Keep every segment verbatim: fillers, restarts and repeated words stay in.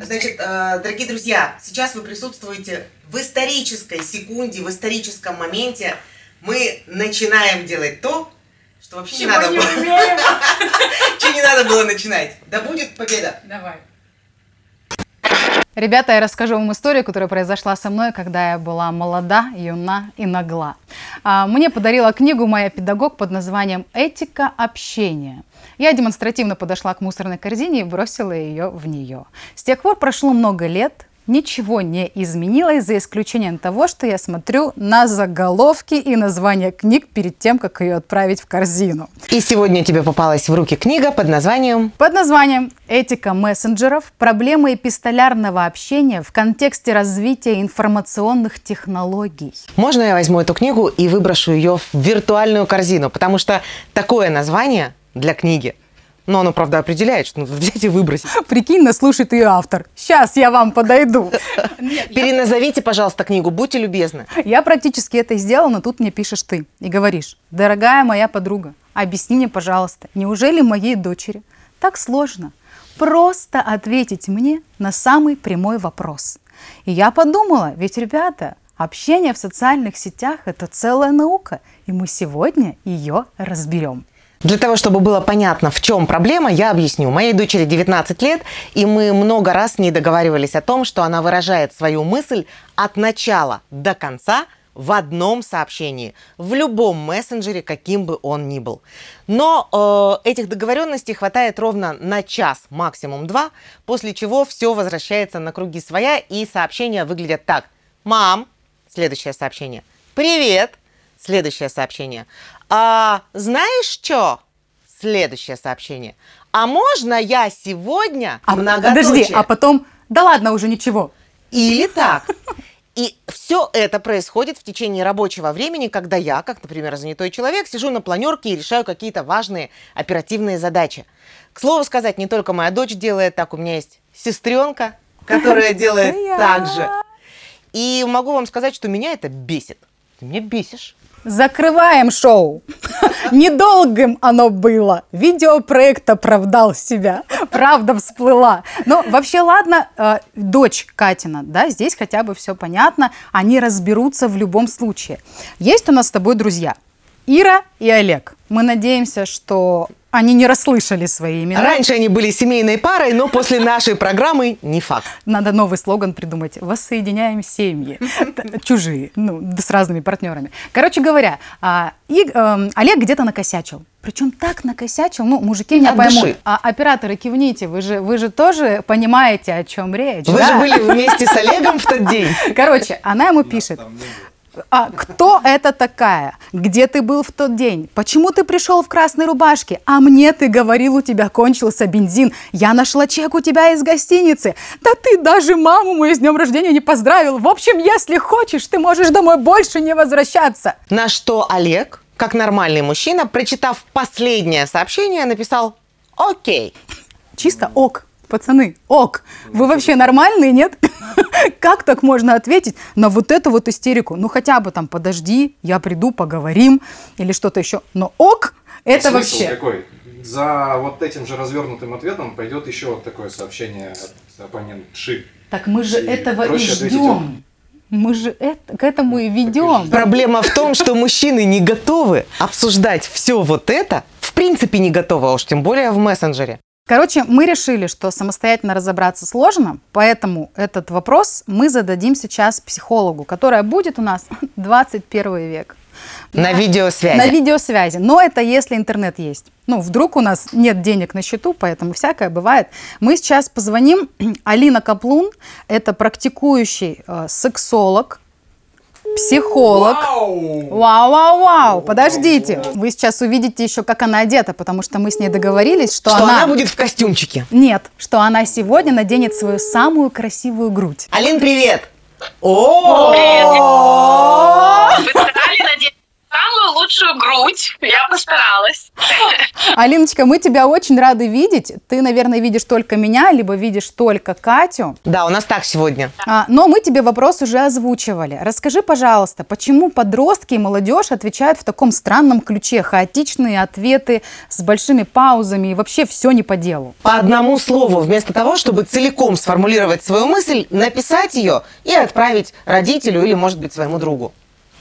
Значит, дорогие друзья, сейчас вы присутствуете в исторической секунде, в историческом моменте. Мы начинаем делать то, что вообще не надо было. Что не надо было начинать. Да будет победа. Давай. Ребята, я расскажу вам историю, которая произошла со мной, когда я была молода, юна и нагла. Мне подарила книгу моя педагог под названием «Этика общения». Я демонстративно подошла к мусорной корзине и бросила ее в нее. С тех пор прошло много лет, ничего не изменилось, за исключением того, что я смотрю на заголовки и названия книг перед тем, как ее отправить в корзину. И сегодня тебе попалась в руки книга под названием... Под названием «Этика мессенджеров. Проблемы эпистолярного общения в контексте развития информационных технологий». Можно я возьму эту книгу и выброшу ее в виртуальную корзину? Потому что такое название... для книги. Но оно, правда, определяет, что надо взять и выбросить. Прикинь, нас слушает ее автор. Сейчас я вам подойду. Переназовите, пожалуйста, книгу, будьте любезны. Я практически это сделала, но тут мне пишешь ты и говоришь: дорогая моя подруга, объясни мне, пожалуйста, неужели моей дочери так сложно просто ответить мне на самый прямой вопрос? И я подумала, ведь, ребята, общение в социальных сетях – это целая наука, и мы сегодня ее разберем. Для того, чтобы было понятно, в чем проблема, я объясню. Моей дочери девятнадцать лет, и мы много раз с ней договаривались о том, что она выражает свою мысль от начала до конца в одном сообщении, в любом мессенджере, каким бы он ни был. Но э, этих договоренностей хватает ровно на час, максимум два, после чего все возвращается на круги своя, и сообщения выглядят так. «Мам», следующее сообщение, «Привет», следующее сообщение, «А знаешь что?» Следующее сообщение. «А можно я сегодня?» а, Подожди, а потом «Да ладно, уже ничего». Или так. И все это происходит в течение рабочего времени, когда я, как, например, занятой человек, сижу на планерке и решаю какие-то важные оперативные задачи. К слову сказать, не только моя дочь делает так, у меня есть сестренка, которая делает так же. И могу вам сказать, что меня это бесит. Ты меня бесишь. Закрываем шоу. Недолгим оно было. Видеопроект оправдал себя. Правда всплыла. Но вообще, ладно, э, дочь Катина, да, здесь хотя бы все понятно. Они разберутся в любом случае. Есть у нас с тобой друзья. Ира и Олег. Мы надеемся, что они не расслышали свои имена. Раньше они были семейной парой, но после нашей программы не факт. Надо новый слоган придумать. Воссоединяем семьи. Чужие, ну, с разными партнерами. Короче говоря, Олег где-то накосячил. Причем так накосячил, ну, мужики не поймут. А операторы, кивните, вы же, вы же тоже понимаете, о чем речь. Вы да? же были вместе с Олегом в тот день. Короче, она ему пишет. А кто это такая? Где ты был в тот день? Почему ты пришел в красной рубашке? А мне ты говорил, у тебя кончился бензин. Я нашла чек у тебя из гостиницы. Да ты даже маму мою с днем рождения не поздравил. В общем, если хочешь, ты можешь домой больше не возвращаться. На что Олег, как нормальный мужчина, прочитав последнее сообщение, написал «Окей». Чисто «ок». Пацаны, ок, вы вообще нормальные, нет? Как так можно ответить на вот эту вот истерику? Ну, хотя бы там подожди, я приду, поговорим или что-то еще. Но ок, это вообще... какой? За вот этим же развернутым ответом пойдет еще вот такое сообщение от оппонентши. Так мы же этого и ждем. Мы же это, к этому и ведем. Проблема в том, что мужчины не готовы обсуждать все вот это. В принципе, не готовы, а уж тем более в мессенджере. Короче, мы решили, что самостоятельно разобраться сложно, поэтому этот вопрос мы зададим сейчас психологу, которая будет у нас двадцать первый век. На видеосвязи. На видеосвязи, но это если интернет есть. Ну, вдруг у нас нет денег на счету, поэтому всякое бывает. Мы сейчас позвоним. Алина Каплун, это практикующий э, сексолог, психолог. Вау-вау-вау! Подождите. Вы сейчас увидите еще, как она одета, потому что мы с ней договорились, что, что она... она будет в костюмчике. Нет, что она сегодня наденет свою самую красивую грудь. Алин, привет! О-о-о! Вы стали надеть самую лучшую грудь. Я постаралась. Алиночка, мы тебя очень рады видеть. Ты, наверное, видишь только меня, либо видишь только Катю. Да, у нас так сегодня. А, но мы тебе вопрос уже озвучивали. Расскажи, пожалуйста, почему подростки и молодежь отвечают в таком странном ключе? Хаотичные ответы с большими паузами и вообще все не по делу. По одному слову, вместо того, чтобы целиком сформулировать свою мысль, написать ее и отправить родителю или, может быть, своему другу.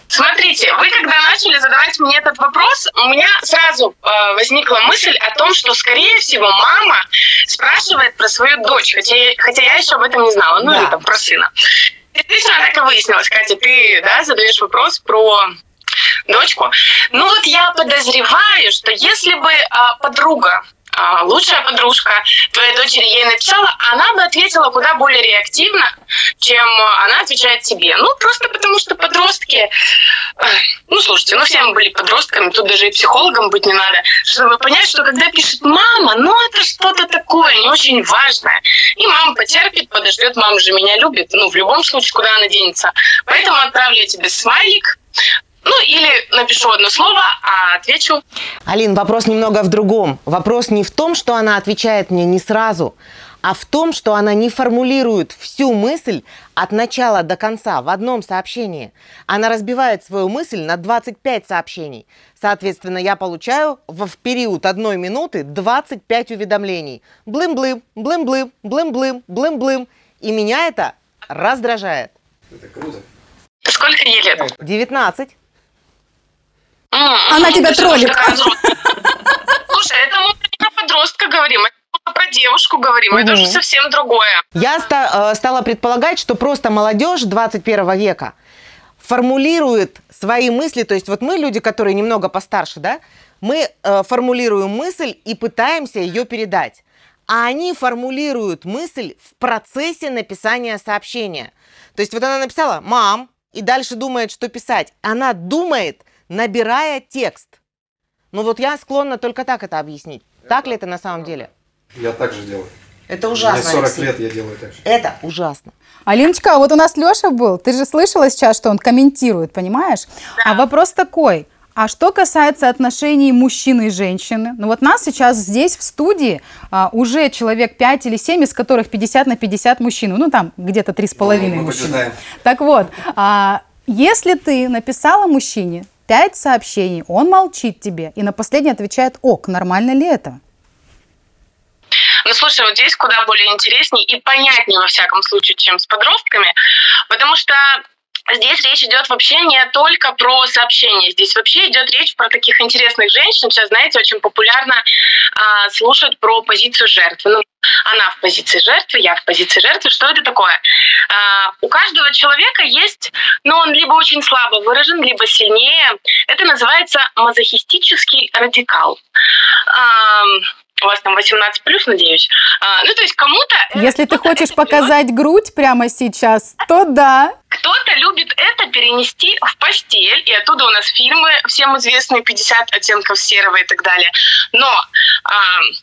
Смотрите, вы когда начали задавать мне этот вопрос, у меня сразу э, возникла мысль о том, что, скорее всего, мама спрашивает про свою дочь, хотя, хотя я еще об этом не знала, ну да. Или там про сына. Действительно, так и выяснилось, Катя, ты да, задаешь вопрос про дочку. Ну вот я подозреваю, что если бы э, подруга, лучшая подружка твоей дочери ей написала, она бы ответила куда более реактивно, чем она отвечает тебе. Ну, просто потому что подростки... Ну, слушайте, ну, все мы были подростками, тут даже и психологом быть не надо, чтобы понять, что когда пишет мама, ну, это что-то такое, не очень важное. И мама потерпит, подождет, мама же меня любит, ну, в любом случае, куда она денется. Поэтому отправлю я тебе смайлик, ну, или напишу одно слово, а отвечу. Алин, вопрос немного в другом. Вопрос не в том, что она отвечает мне не сразу, а в том, что она не формулирует всю мысль от начала до конца в одном сообщении. Она разбивает свою мысль на двадцать пять сообщений. Соответственно, я получаю в период одной минуты двадцать пять уведомлений. Блым-блым, блым-блым, блым-блым, блым-блым. И меня это раздражает. Это круто. Сколько ей лет? девятнадцать. Она тебя троллит. Слушай, это мы про подростка говорим, мы про девушку говорим, это уже совсем другое. Я стала предполагать, что просто молодежь двадцать первого века формулирует свои мысли, то есть вот мы, люди, которые немного постарше, да, мы формулируем мысль и пытаемся ее передать. А они формулируют мысль в процессе написания сообщения. То есть вот она написала «мам» и дальше думает, что писать. Она думает, набирая текст. Ну вот я склонна только так это объяснить. Это так ли это на самом деле? Я так же делаю. Это ужасно. Мне сорок Алексей. Лет я делаю так же. Это ужасно. Алиночка, вот у нас Леша был. Ты же слышала сейчас, что он комментирует, понимаешь? Да. А вопрос такой. А что касается отношений мужчины и женщины? Ну вот нас сейчас здесь в студии а, уже человек пять или семь, из которых пятьдесят на пятьдесят мужчин. Ну там где-то три с половиной ну, мужчин. Почитаем. Так вот, а, если ты написала мужчине пять сообщений, он молчит тебе, и на последний отвечает «ок». Нормально ли это? Ну, слушай, вот здесь куда более интереснее и понятнее, во всяком случае, чем с подростками, потому что здесь речь идет вообще не только про сообщения, здесь вообще идет речь про таких интересных женщин. Сейчас, знаете, очень популярно а, слушают про позицию жертвы. Ну, она в позиции жертвы, я в позиции жертвы. Что это такое? А, у каждого человека есть, но он либо очень слабо выражен, либо сильнее. Это называется мазохистический радикал. А, у вас там восемнадцать плюс, надеюсь. А, ну, то есть кому-то... Если ты хочешь показать грудь прямо сейчас, то да. Кто-то любит это перенести в постель, и оттуда у нас фильмы, всем известные «пятьдесят оттенков серого» и так далее. Но, э,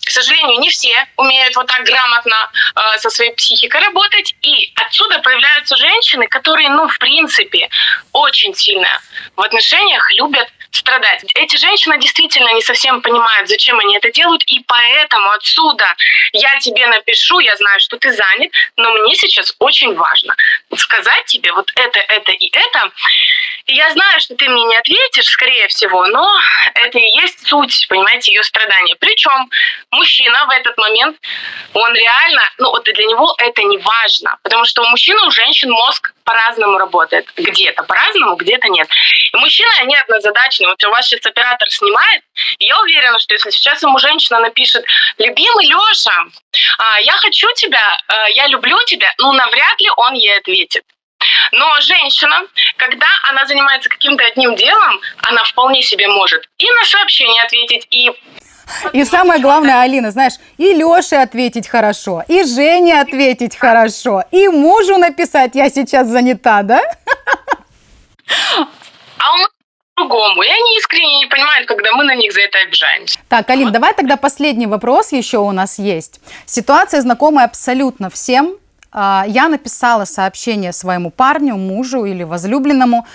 к сожалению, не все умеют вот так грамотно э, со своей психикой работать, и отсюда появляются женщины, которые, ну, в принципе, очень сильно в отношениях любят страдать. Эти женщины действительно не совсем понимают, зачем они это делают, и поэтому отсюда я тебе напишу, я знаю, что ты занят, но мне сейчас очень важно сказать тебе вот это, это и это. И я знаю, что ты мне не ответишь, скорее всего, но это и есть суть, понимаете, ее страдания. Причем мужчина в этот момент, он реально, ну вот для него это не важно, потому что у мужчин, у женщин мозг по-разному работает. Где-то по-разному, где-то нет. И мужчины, они однозадачны. Вот у вас сейчас оператор снимает, и я уверена, что если сейчас ему женщина напишет «Любимый Леша, я хочу тебя, я люблю тебя», ну навряд ли он ей ответит. Но женщина, когда она занимается каким-то одним делом, она вполне себе может и на сообщение ответить, и... И самое главное, Алина, знаешь, и Лёше ответить хорошо, и Жене ответить хорошо, и мужу написать «я сейчас занята», да? А он... другому. И они искренне не понимают, когда мы на них за это обижаемся. Так, Алин, вот. Давай тогда последний вопрос еще у нас есть. Ситуация знакомая абсолютно всем. Я написала сообщение своему парню, мужу или возлюбленному: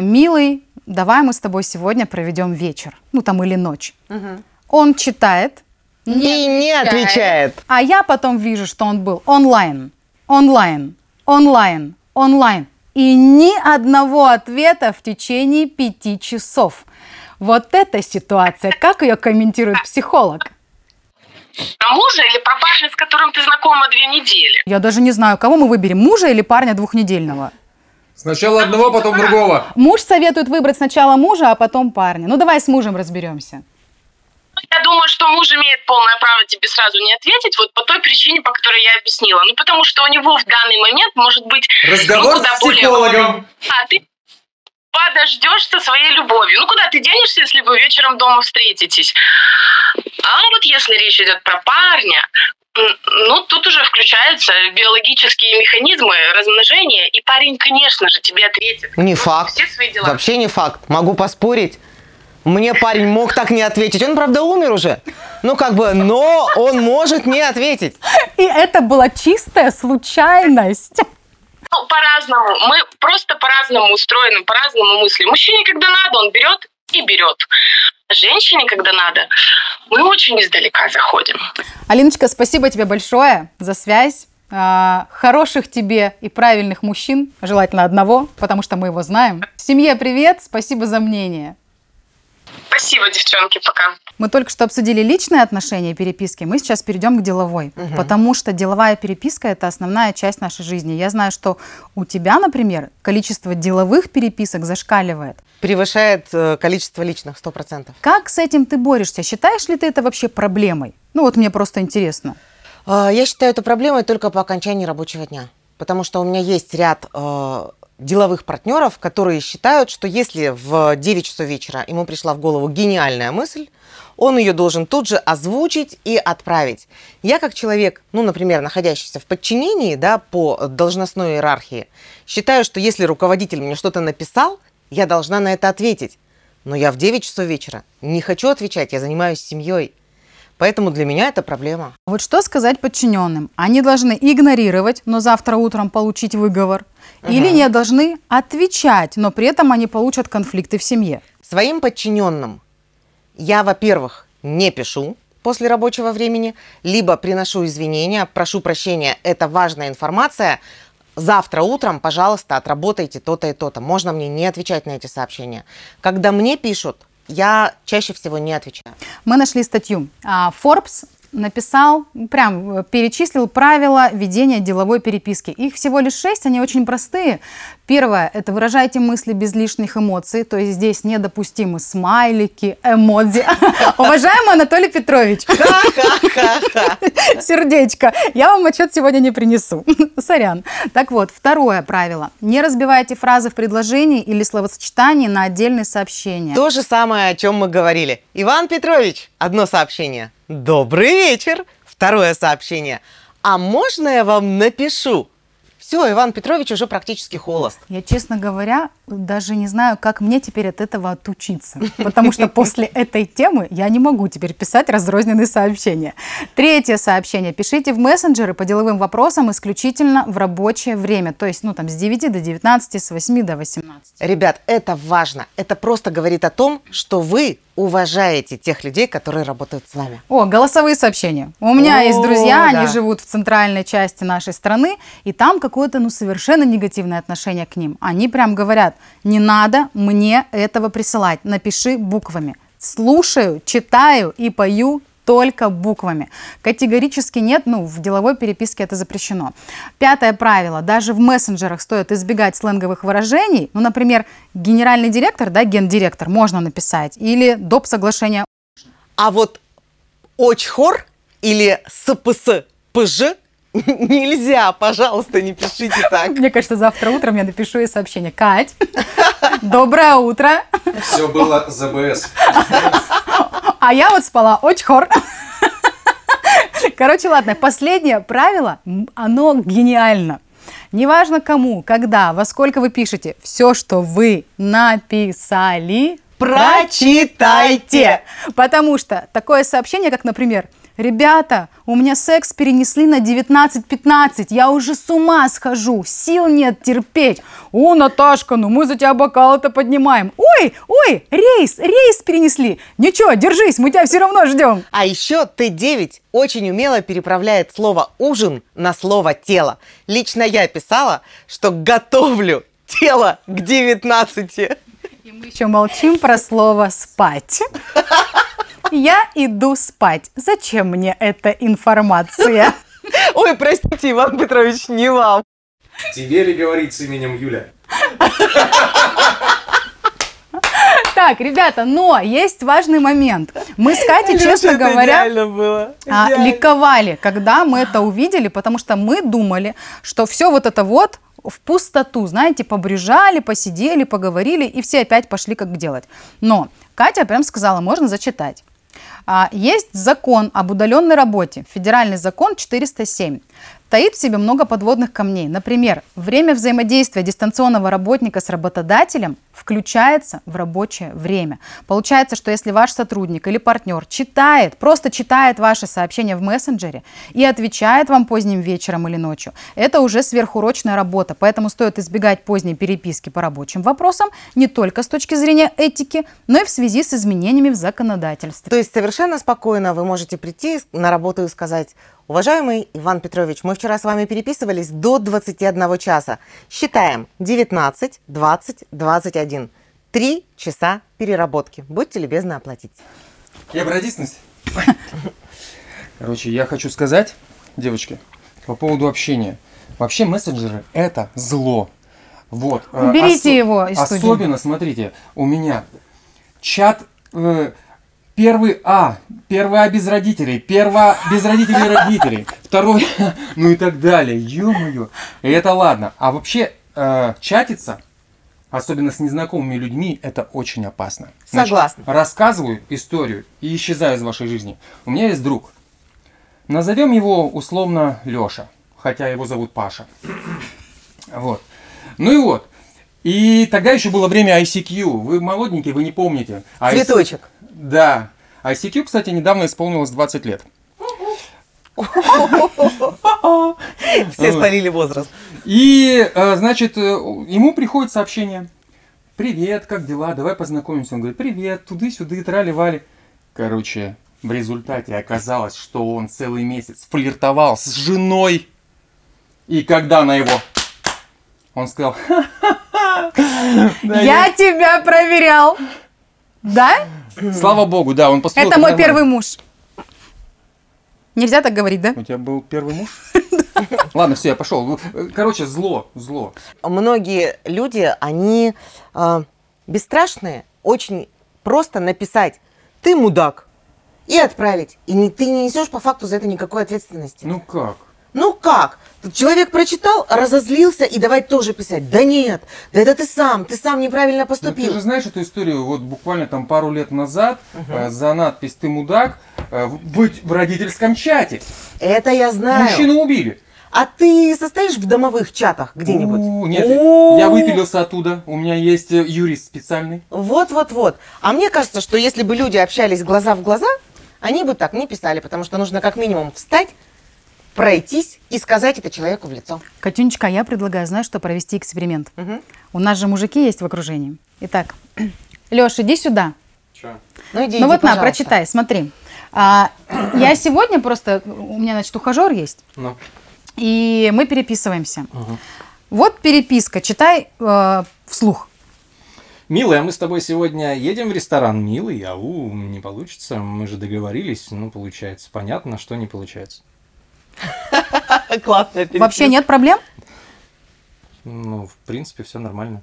«Милый, давай мы с тобой сегодня проведем вечер, ну там или ночь. Угу. Он читает. И не отвечает. А я потом вижу, что он был онлайн, онлайн, онлайн, онлайн. И ни одного ответа в течение пяти часов. Вот эта ситуация, как ее комментирует психолог? Мужа или про парня, с которым ты знакома две недели? Я даже не знаю, кого мы выберем, мужа или парня двухнедельного. Сначала одного, потом другого. Муж советует выбрать сначала мужа, а потом парня. Ну давай с мужем разберемся. Я думаю, что муж имеет полное право тебе сразу не ответить, вот по той причине, по которой я объяснила. Ну, потому что у него в данный момент может быть... Разговор ну, с психологом. Более... А ты подождешь со своей любовью. Ну, куда ты денешься, если вы вечером дома встретитесь? А вот если речь идет про парня, ну, тут уже включаются биологические механизмы размножения, и парень, конечно же, тебе ответит. Не факт. Все свои дела. Вообще не факт. Могу поспорить. Мне парень мог так не ответить. Он, правда, умер уже. Ну, как бы, но он может не ответить. И это была чистая случайность. Ну, по-разному. Мы просто по-разному устроены, по-разному мыслим. Мужчине, когда надо, он берет и берет. Женщине, когда надо, мы очень издалека заходим. Алиночка, спасибо тебе большое за связь. Хороших тебе и правильных мужчин, желательно одного, потому что мы его знаем. Семье привет, спасибо за мнение. Спасибо, девчонки, пока. Мы только что обсудили личные отношения и переписки, мы сейчас перейдем к деловой, угу. Потому что деловая переписка – это основная часть нашей жизни. Я знаю, что у тебя, например, количество деловых переписок зашкаливает. Превышает э, количество личных, сто процентов. Как с этим ты борешься? Считаешь ли ты это вообще проблемой? Ну вот мне просто интересно. Э, я считаю это проблемой только по окончании рабочего дня, потому что у меня есть ряд... Э, деловых партнеров, которые считают, что если в девять часов вечера ему пришла в голову гениальная мысль, он ее должен тут же озвучить и отправить. Я как человек, ну, например, находящийся в подчинении, да, по должностной иерархии, считаю, что если руководитель мне что-то написал, я должна на это ответить. Но я в девять часов вечера не хочу отвечать, я занимаюсь семьей. Поэтому для меня это проблема. Вот что сказать подчиненным? Они должны игнорировать, но завтра утром получить выговор. Угу. Или не должны отвечать, но при этом они получат конфликты в семье. Своим подчиненным я, во-первых, не пишу после рабочего времени, либо приношу извинения, прошу прощения, это важная информация. Завтра утром, пожалуйста, отработайте то-то и то-то. Можно мне не отвечать на эти сообщения. Когда мне пишут, я чаще всего не отвечаю. Мы нашли статью. Forbes написал, прям перечислил правила ведения деловой переписки. Их всего лишь шесть, они очень простые. Первое – это выражайте мысли без лишних эмоций, то есть здесь недопустимы смайлики, эмодзи. Уважаемый Анатолий Петрович, сердечко, я вам отчет сегодня не принесу, сорян. Так вот, второе правило – не разбивайте фразы в предложении или словосочетании на отдельные сообщения. То же самое, о чем мы говорили. Иван Петрович, одно сообщение. Добрый вечер. Второе сообщение. А можно я вам напишу? Все, Иван Петрович уже практически холост. Я, честно говоря, даже не знаю, как мне теперь от этого отучиться. Потому что после этой темы я не могу теперь писать разрозненные сообщения. Третье сообщение. Пишите в мессенджеры по деловым вопросам исключительно в рабочее время. То есть, ну, там, с девяти до девятнадцати, с восьми до восемнадцати. Ребят, это важно. Это просто говорит о том, что вы... уважаете тех людей, которые работают с вами. О, голосовые сообщения. У меня О, есть друзья, да. Они живут в центральной части нашей страны, и там какое-то, ну, совершенно негативное отношение к ним. Они прям говорят, не надо мне этого присылать, напиши буквами. Слушаю, читаю и пою только буквами. Категорически нет, ну, в деловой переписке это запрещено. Пятое правило. Даже в мессенджерах стоит избегать сленговых выражений. Ну, например, генеральный директор, да, гендиректор, можно написать. Или доп. Соглашение. А вот очхор или эс пэ эс пэ жэ нельзя, пожалуйста, не пишите так. Мне кажется, завтра утром я напишу ей сообщение. Кать, доброе утро. Все было за бэ эс. А я вот спала очень хор. Короче, ладно, последнее правило, оно гениально. Неважно кому, когда, во сколько вы пишете, все, что вы написали, прочитайте. Потому что такое сообщение, как, например, Ребята, у меня секс перенесли на девятнадцать пятнадцать, я уже с ума схожу, сил нет терпеть. О, Наташка, ну мы за тебя бокалы-то поднимаем. Ой, ой, рейс, рейс перенесли. Ничего, держись, мы тебя все равно ждем. А еще Т девять очень умело переправляет слово «ужин» на слово «тело». Лично я писала, что готовлю тело к девятнадцати. И мы еще молчим про слово «спать». Я иду спать. Зачем мне эта информация? Ой, простите, Иван Петрович, не вам. Тебе ли говорить с именем Юля? Так, ребята, но есть важный момент. Мы с Катей, Леша, честно говоря, было. А, ликовали, когда мы это увидели, потому что мы думали, что все вот это вот в пустоту, знаете, побрюзжали, посидели, поговорили, и все опять пошли как делать. Но Катя прям сказала, можно зачитать. Есть закон об удаленной работе, федеральный закон четыреста семь. Таит в себе много подводных камней. Например, время взаимодействия дистанционного работника с работодателем включается в рабочее время. Получается, что если ваш сотрудник или партнер читает, просто читает ваши сообщения в мессенджере и отвечает вам поздним вечером или ночью, это уже сверхурочная работа. Поэтому стоит избегать поздней переписки по рабочим вопросам не только с точки зрения этики, но и в связи с изменениями в законодательстве. То есть совершенно спокойно вы можете прийти на работу и сказать: уважаемый Иван Петрович, мы вчера с вами переписывались до двадцати одного часа. Считаем девятнадцать, двадцать, двадцать один. Три часа переработки. Будьте любезны оплатить. Я бородисность. Короче, я хочу сказать, девочки, по поводу общения. Вообще мессенджеры – это зло. Вот. Уберите Осо- его из студии. Особенно, смотрите, у меня чат... Э- Первый А, первый А без родителей, первый А без родителей родителей, второй, ну и так далее, ё-моё, это ладно. А вообще э, чатиться, особенно с незнакомыми людьми, это очень опасно. Согласна. Значит, рассказываю историю и исчезаю из вашей жизни. У меня есть друг, назовем его условно Лёша, хотя его зовут Паша. Вот, ну и вот. И тогда еще было время ай си кью. Вы молоденькие, вы не помните. ай си... Цветочек. Да. ай си кью, кстати, недавно исполнилось двадцать лет. Все спалили возраст. И, значит, ему приходит сообщение. Привет, как дела? Давай познакомимся. Он говорит, привет, туды-сюды, трали-вали. Короче, в результате оказалось, что он целый месяц флиртовал с женой. И когда она его... Он сказал... Я тебя проверял. Да? Слава богу, да, он поступил. Это мой первый муж. Нельзя так говорить, да? У тебя был первый муж? Ладно, все, я пошел. Короче, зло, зло. Многие люди, они э, бесстрашные. Очень просто написать: ты мудак. И отправить. И не, ты не несешь по факту за это никакой ответственности. Ну как? Ну как? Человек прочитал, разозлился и давай тоже писать. Да нет, да это ты сам, ты сам неправильно поступил. Но ты же знаешь эту историю, вот буквально там пару лет назад угу. э, за надпись «Ты мудак» э, быть в родительском чате. Это я знаю. Мужчину убили. А ты состоишь в домовых чатах где-нибудь? У-у-у, нет, У-у-у. Я выпилился оттуда, у меня есть юрист специальный. Вот-вот-вот. А мне кажется, что если бы люди общались глаза в глаза, они бы так не писали, потому что нужно как минимум встать, пройтись и сказать это человеку в лицо. Катюнечка, я предлагаю, знаешь, что провести эксперимент. Угу. У нас же мужики есть в окружении. Итак, Лёш, иди сюда. Чё? Ну, иди, ну иди, вот, пожалуйста. На, прочитай, смотри. А, я сегодня просто, у меня, значит, ухажёр есть. Ну. И мы переписываемся. Угу. Вот переписка, читай э, вслух. Милая, мы с тобой сегодня едем в ресторан. Милый, ау, не получится, мы же договорились. Ну, получается, понятно, что не получается. Классная переписка. Вообще нет проблем? Ну, в принципе, все нормально.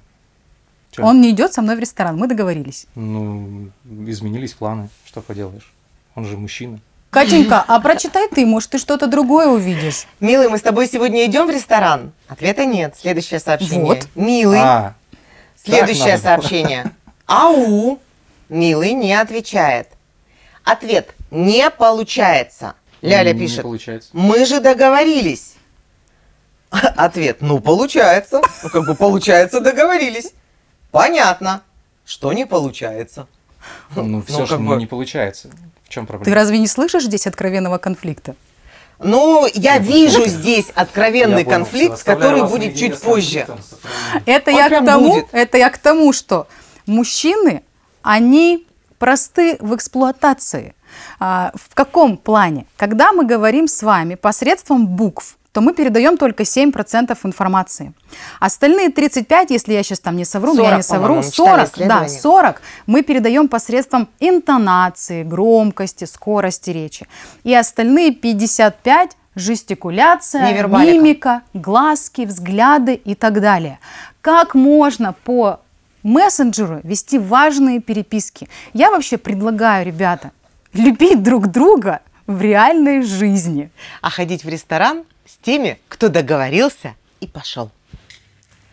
Че? Он не идет со мной в ресторан, мы договорились. Ну, изменились планы, что поделаешь. Он же мужчина. Катенька, а прочитай ты, может, ты что-то другое увидишь. Милый, мы с тобой сегодня идем в ресторан? Ответа нет. Следующее сообщение. Вот. Милый. А, следующее сообщение. Ау. Милый не отвечает. Ответ не получается. Ляля пишет, мы же договорились. Ответ, ну получается, ну как бы получается договорились. Понятно, что не получается. Ну, все, ну, что бы... не получается. В чем проблема? Ты разве не слышишь здесь откровенного конфликта? Ну, я вижу здесь откровенный я конфликт, понял, который будет чуть позже. Это я, к тому, это я к тому, что мужчины, они просты в эксплуатации. А, в каком плане? Когда мы говорим с вами посредством букв, то мы передаем только семь процентов информации. Остальные тридцать пять, если я сейчас там не совру, сорок, я не совру, сорок, да, сорок мы передаем посредством интонации, громкости, скорости речи. И остальные пятьдесят пять – жестикуляция, мимика, глазки, взгляды и так далее. Как можно по мессенджеру вести важные переписки? Я вообще предлагаю, ребята, любить друг друга в реальной жизни. А ходить в ресторан с теми, кто договорился и пошел.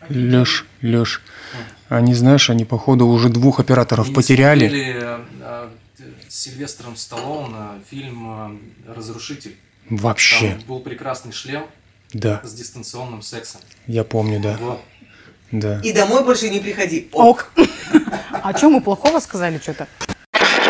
Леш, Леш, они, знаешь, они, походу, уже двух операторов они потеряли. Смотрели а, с Сильвестром Сталлоне фильм «Разрушитель». Вообще. Там был прекрасный шлем, да, с дистанционным сексом. Я помню, да. Вот. Да. И домой больше не приходи. Ок. А что мы плохого сказали что-то?